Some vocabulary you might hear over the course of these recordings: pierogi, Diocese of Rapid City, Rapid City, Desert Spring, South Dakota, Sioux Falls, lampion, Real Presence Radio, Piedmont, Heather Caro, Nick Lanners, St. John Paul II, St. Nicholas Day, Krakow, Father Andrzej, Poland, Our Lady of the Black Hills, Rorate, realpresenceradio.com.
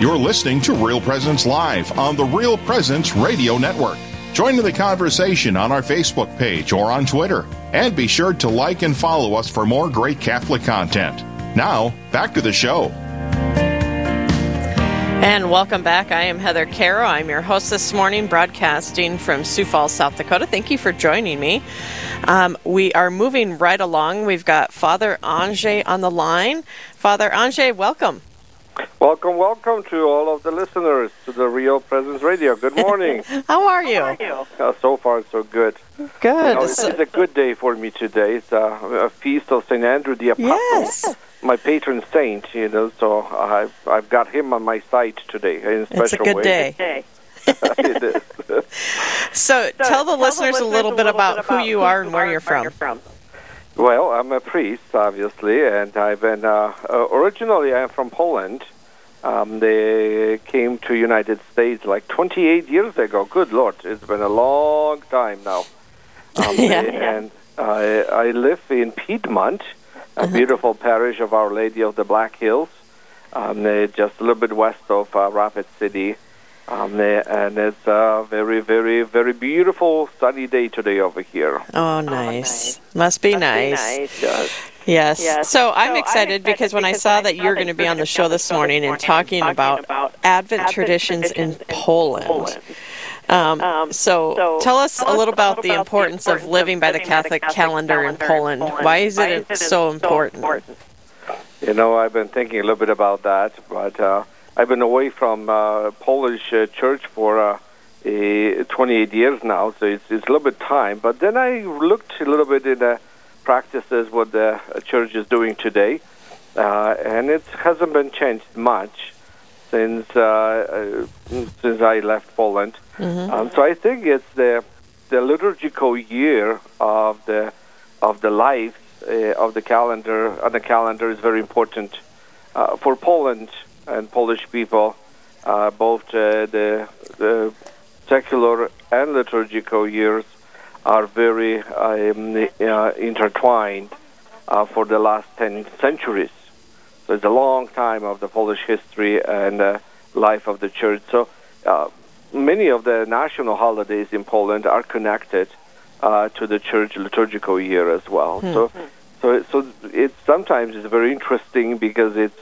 You're listening to Real Presence Live on the Real Presence Radio Network. Join in the conversation on our Facebook page or on Twitter. And be sure to like and follow us for more great Catholic content. Now, back to the show. And welcome back. I am Heather Caro. I'm your host this morning, broadcasting from Sioux Falls, South Dakota. Thank you for joining me. We are moving right along. We've got Father Andrzej on the line. Father Andrzej, welcome. Welcome to all of the listeners to the Real Presence Radio. Good morning. How are you? So far, so good. Good. It's a good day for me today. It's a feast of St. Andrew the Apostle. Yes. My patron saint, you know, so I've got him on my side today in a special way. It's a good day. It is. So tell the listeners a little bit about who you are and where you're from. Well, I'm a priest, obviously, and I've been originally I'm from Poland. They came to United States like 28 years ago. Good Lord, it's been a long time now. And I live in Piedmont, a beautiful parish of Our Lady of the Black Hills, just a little bit west of Rapid City. And it's a very, very, very beautiful sunny day today over here. Oh, nice. Must be nice. Yes. So I'm excited because when I saw that you're going to be on the show this morning and talking about Advent traditions in Poland. So tell us a little about the importance of living by the Catholic calendar in Poland. Why is it so important? You know, I've been thinking a little bit about that, but... I've been away from Polish church for 28 years now, so it's a little bit time. But then I looked a little bit in the practices, what the church is doing today, and it hasn't been changed much since I left Poland. Mm-hmm. So I think it's the liturgical year of the life of the calendar. On the calendar is very important for Poland and Polish people, both the secular and liturgical years are very intertwined for the last 10 centuries. So it's a long time of the Polish history and life of the church. So many of the national holidays in Poland are connected to the church liturgical year as well. Mm-hmm. So it's sometimes it's very interesting because it's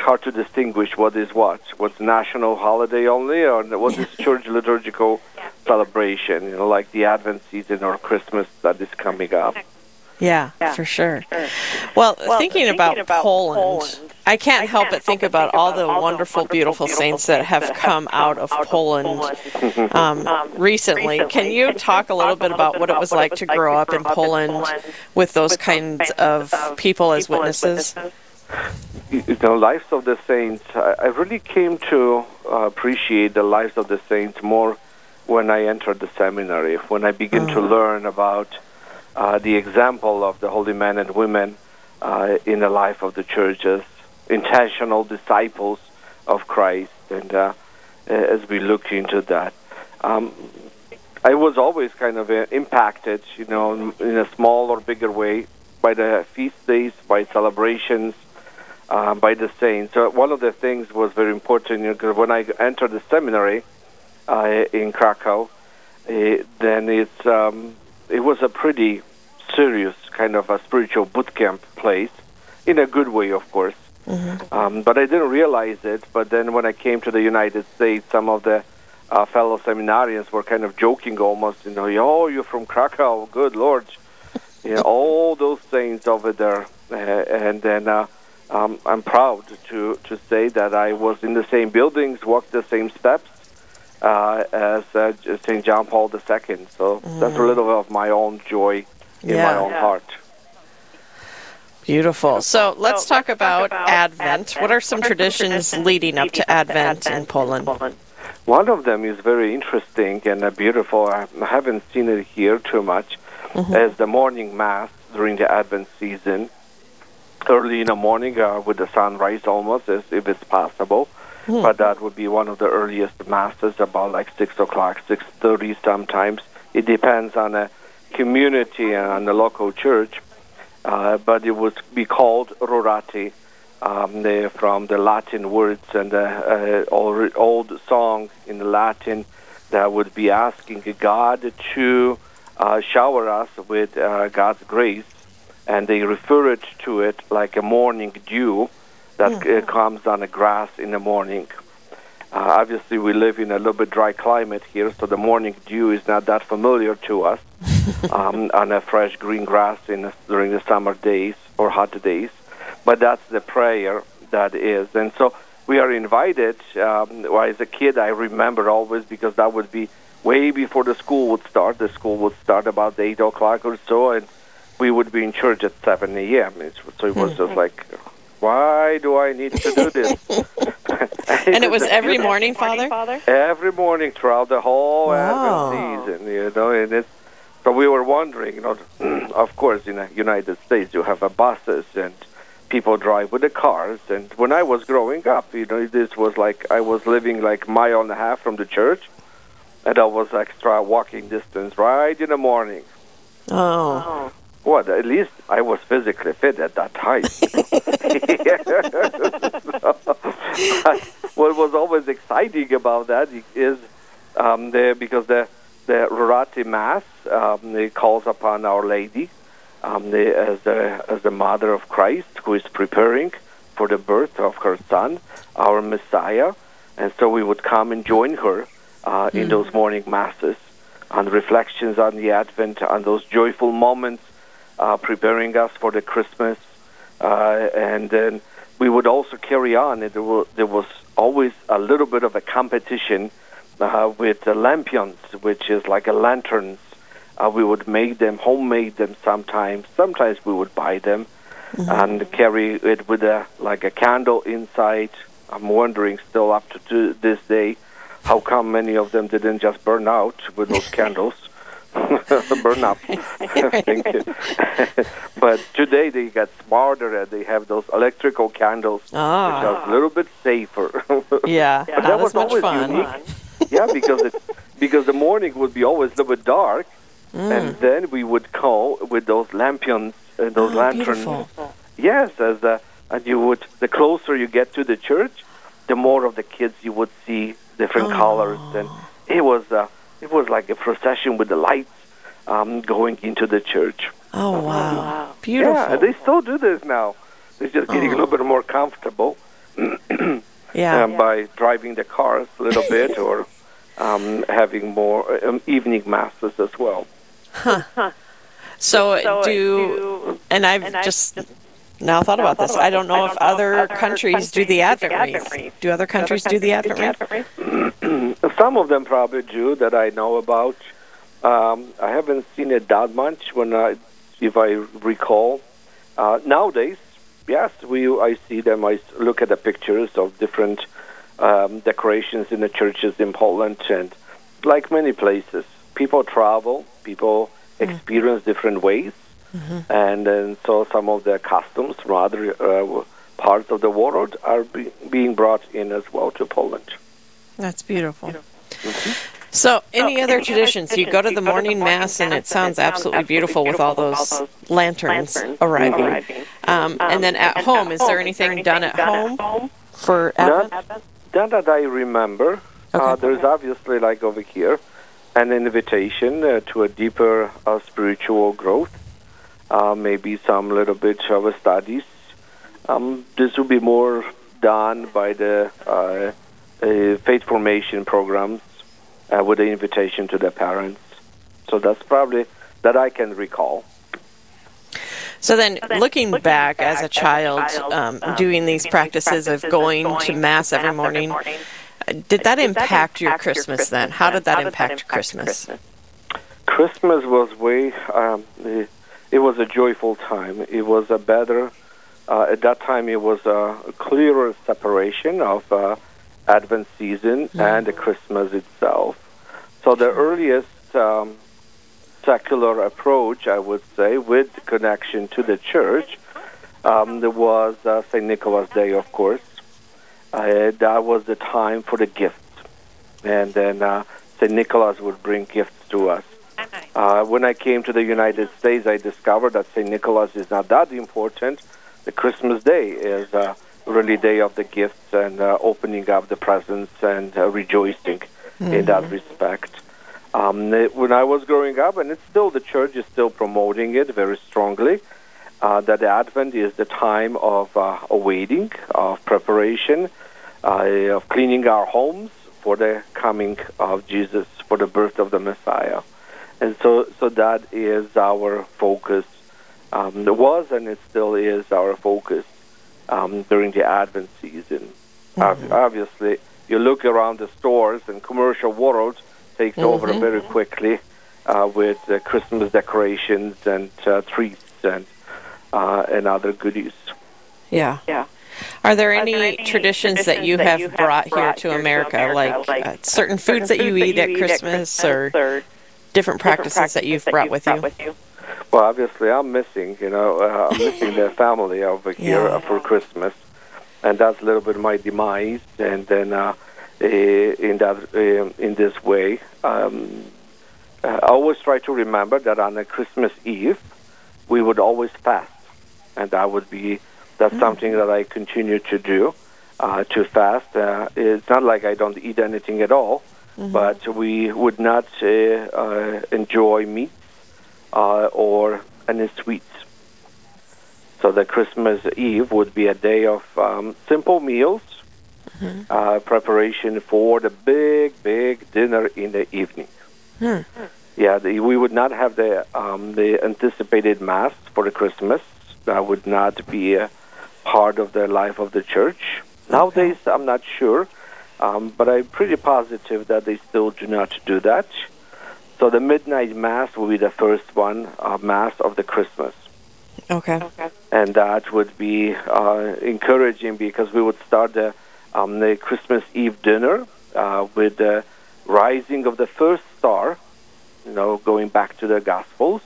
hard to distinguish what is what. What's national holiday only, or what is church liturgical celebration? You know, like the Advent season or Christmas that is coming up. Yeah. For sure. Well, thinking about Poland, I can't help but think about all the wonderful, beautiful saints that have come out of Poland recently. Can you talk a little bit about what it was like to grow up in Poland with those kinds of people as witnesses? You know, lives of the saints, I really came to appreciate the lives of the saints more when I entered the seminary, when I began to learn about the example of the holy men and women in the life of the church as intentional disciples of Christ, and as we look into that. I was always kind of impacted, you know, in a small or bigger way by the feast days, by celebrations, by the saints. So one of the things was very important, because when I entered the seminary in Krakow, then it was a pretty serious kind of a spiritual boot camp place, in a good way, of course. Mm-hmm. But I didn't realize it. But then when I came to the United States, some of the fellow seminarians were kind of joking almost, you know, oh, you're from Krakow, good Lord. You know, all those saints over there. And then... I'm proud to say that I was in the same buildings, walked the same steps as St. John Paul II. So that's a little of my own joy in my own heart. Beautiful. So let's talk about Advent. What are some traditions leading up to Advent in Poland? One of them is very interesting and beautiful. I haven't seen it here too much. Mm-hmm. As the morning Mass during the Advent season. Early in the morning with the sunrise almost, as if it's possible. Mm. But that would be one of the earliest masses, about like 6 o'clock, 6:30 sometimes. It depends on the community and on the local church. But it would be called Rorate, from the Latin words and old song in the Latin that would be asking God to shower us with God's grace, and they refer it to it like a morning dew that comes on the grass in the morning. Obviously, we live in a little bit dry climate here, so the morning dew is not that familiar to us on a fresh green grass during the summer days or hot days. But that's the prayer that is. And so we are invited. As a kid, I remember always, because that would be way before the school would start. The school would start about 8 o'clock or so, and we would be in church at 7 a.m. So it was just like, why do I need to do this? And it was every morning, Father? Every morning throughout the whole Advent season, and it's, so we were wondering, of course, in the United States, you have buses and people drive with the cars. And when I was growing up, this was like, I was living like a mile and a half from the church, and I was extra walking distance right in the morning. Oh. Well, at least I was physically fit at that time. What was always exciting about that is because the Rorate Mass calls upon Our Lady as the Mother of Christ, who is preparing for the birth of her Son, our Messiah. And so we would come and join her in those morning Masses and reflections on the Advent, on those joyful moments, preparing us for the Christmas. And then we would also carry on. There was always a little bit of a competition with the lampions, which is like a lanterns. We would make them, homemade them sometimes. Sometimes we would buy them and carry it with a candle inside. I'm wondering still up to this day how come many of them didn't just burn out with those candles. Burn up. But today they got smarter and they have those electrical candles, which are a little bit safer. Yeah, but that was always fun. Unique. Yeah, because the morning would be always a little bit dark, and then we would go with those lampions and those lanterns. Beautiful. Yes, and you would. The closer you get to the church, the more of the kids you would see different colors, and it was. It was like a procession with the lights going into the church. Oh, wow. Beautiful. Yeah, they still do this now. They're just getting a little bit more comfortable by driving the cars a little bit or having more evening masses as well. Huh. I've just now thought about this. I don't know if other countries do the Advent wreath. Do other countries do the Advent wreath? Some of them probably do that I know about. I haven't seen it that much, if I recall. Nowadays, yes, I see them. I look at the pictures of different decorations in the churches in Poland, and like many places, people travel, people experience different ways. Mm-hmm. And so some of the customs from other parts of the world are being brought in as well to Poland. That's beautiful. Mm-hmm. So any other traditions? You go to the morning Mass, and it sounds absolutely beautiful with all those lanterns arriving. And then at home, is there anything done at home for Advent? Not that I remember. Okay. There's obviously, like over here, an invitation to a deeper spiritual growth. Maybe some little bit of a studies. This will be more done by the faith formation programs with an invitation to the parents. So that's probably that I can recall. So then, looking back as a child, doing these practices of going to Mass every morning, did that impact your Christmas then? How did that impact Christmas? Christmas was way... It was a joyful time. It was a better, at that time it was a clearer separation of Advent season and the Christmas itself. So the earliest secular approach, I would say, with connection to the church, there was St. Nicholas Day, of course. That was the time for the gifts. And then St. Nicholas would bring gifts to us. When I came to the United States, I discovered that St. Nicholas is not that important. The Christmas Day is really day of the gifts and opening up the presents and rejoicing in that respect. When I was growing up, and it's still, the church is still promoting it very strongly, that the Advent is the time of awaiting, of preparation, of cleaning our homes for the coming of Jesus, for the birth of the Messiah. And so that is our focus. There was, and it still is, our focus during the Advent season. Mm-hmm. Obviously, you look around the stores, and commercial world takes over very quickly with Christmas decorations and trees and other goodies. Yeah. Are there any traditions that you have brought here to America, like certain foods that you eat at Christmas, or different practices that you've brought with you? Well, obviously, I'm missing, their family over here for Christmas, and that's a little bit my demise. And then in this way, I always try to remember that on a Christmas Eve, we would always fast, and that's something that I continue to do, to fast. It's not like I don't eat anything at all, but we would not enjoy meat or any sweets. So the Christmas Eve would be a day of simple meals, preparation for the big, big dinner in the evening. Yeah, we would not have the anticipated mass for the Christmas. That would not be a part of the life of the church. Nowadays, I'm not sure, but I'm pretty positive that they still do not do that. So the midnight mass will be the first one, mass of the Christmas. Okay. And that would be encouraging, because we would start the Christmas Eve dinner with the rising of the first star, going back to the Gospels.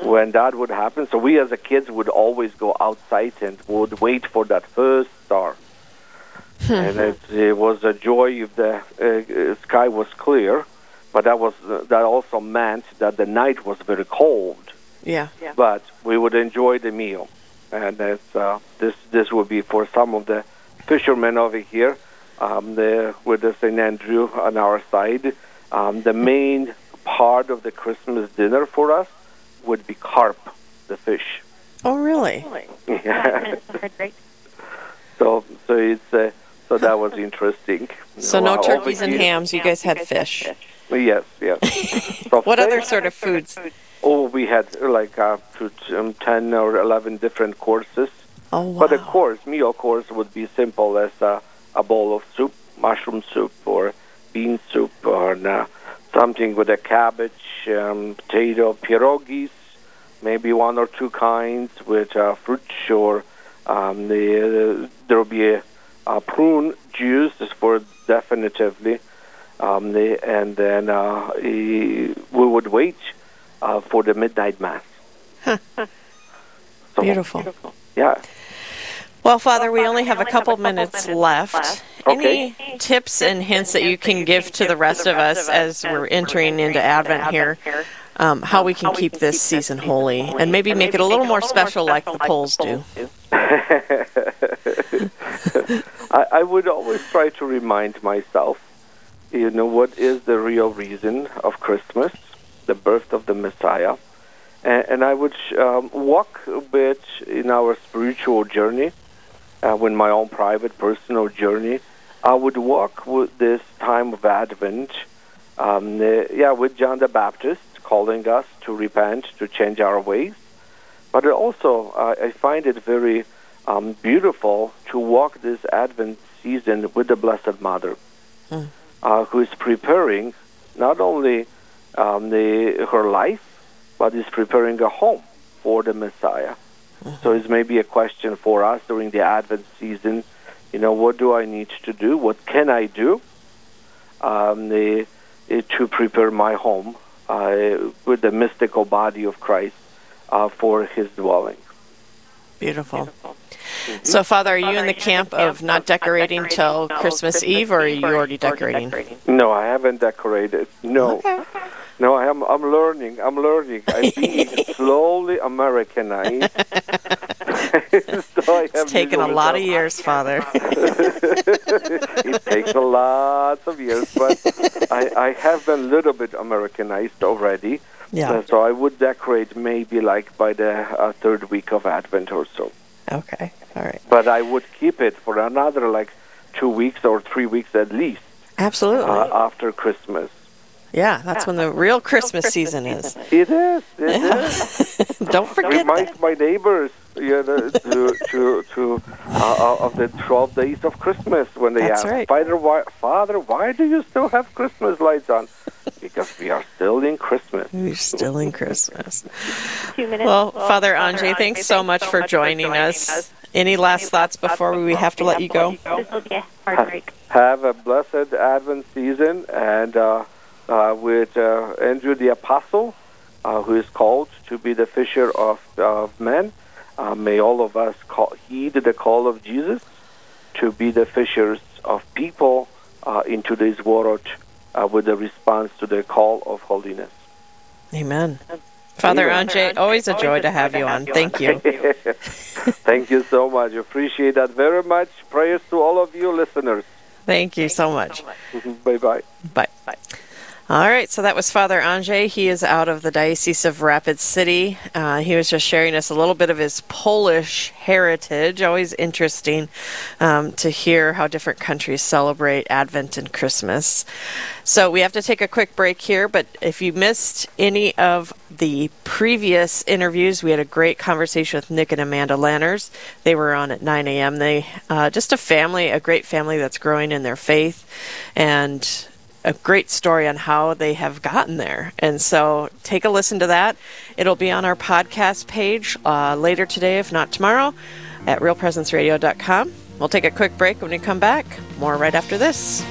When that would happen, so we as a kids would always go outside and would wait for that first star. And it was a joy if the sky was clear, but that also meant that the night was very cold. Yeah. But we would enjoy the meal, and this would be for some of the fishermen over here, with the St. Andrew on our side. The main part of the Christmas dinner for us would be carp, the fish. Oh, really? Yeah. So it's so that was interesting. So no turkeys and hams. You guys had fish. Yes. So what other sort of foods? Oh, we had like up to 10 or 11 different courses. Oh, wow. But meal course would be simple as a bowl of soup, mushroom soup, or bean soup, or something with a cabbage, potato, pierogies. Maybe one or two kinds with fruits, or there will be a prune juice for definitively, and then we would wait for the midnight mass. So, beautiful. Yeah. Well, Father, we only have a couple minutes left. Okay. Any tips and hints that you can give to the rest of us as we're entering into Advent here? How we can keep this season holy, and maybe make it a little more special like the Poles do. I would always try to remind myself, what is the real reason of Christmas, the birth of the Messiah. And I would walk a bit in our spiritual journey, in my own private personal journey. I would walk with this time of Advent, with John the Baptist, calling us to repent, to change our ways. But also, I find it very beautiful to walk this Advent season with the Blessed Mother, who is preparing not only her life, but is preparing a home for the Messiah. So it's maybe a question for us during the Advent season, what do I need to do? What can I do to prepare my home with the mystical body of Christ for his dwelling. Beautiful. So, Father, are you in the camp of not decorating till Christmas Eve, or are you already decorating? No, I haven't decorated. No. Okay. No, I'm learning. I'm being slowly Americanized. So I have taken a lot of years, Father. It takes a lot of years, but I have a little bit Americanized already. Yeah. So I would decorate maybe like by the third week of Advent or so. Okay, all right. But I would keep it for another like 2 weeks or 3 weeks at least. Absolutely. After Christmas. Yeah, that's when the real Christmas season is. It is. It is. Don't forget that. Remind my neighbors, you know, to of the 12 days of Christmas when they ask, right. Father, why do you still have Christmas lights on? Because we are still in Christmas. We're still in Christmas. Well, Father Andrzej, thanks so much for joining us. Any last thoughts before we have to let you go? This will be a hard break. Have a blessed Advent season, and with Andrew the Apostle, who is called to be the fisher of men. May all of us heed the call of Jesus to be the fishers of people in today's world with a response to the call of holiness. Amen. Father Andrzej, always a joy to have you on. Thank you. Thank you so much. Appreciate that very much. Prayers to all of you listeners. Thank you so much. Bye-bye. Bye-bye. All right, so that was Father Andrzej. He is out of the Diocese of Rapid City. He was just sharing us a little bit of his Polish heritage. Always interesting to hear how different countries celebrate Advent and Christmas. So we have to take a quick break here, but if you missed any of the previous interviews, we had a great conversation with Nick and Amanda Lanners. They were on at 9 a.m. They just a great family that's growing in their faith, and a great story on how they have gotten there. And so take a listen to that. It'll be on our podcast page later today, if not tomorrow, at realpresenceradio.com. We'll take a quick break. When we come back, more right after this.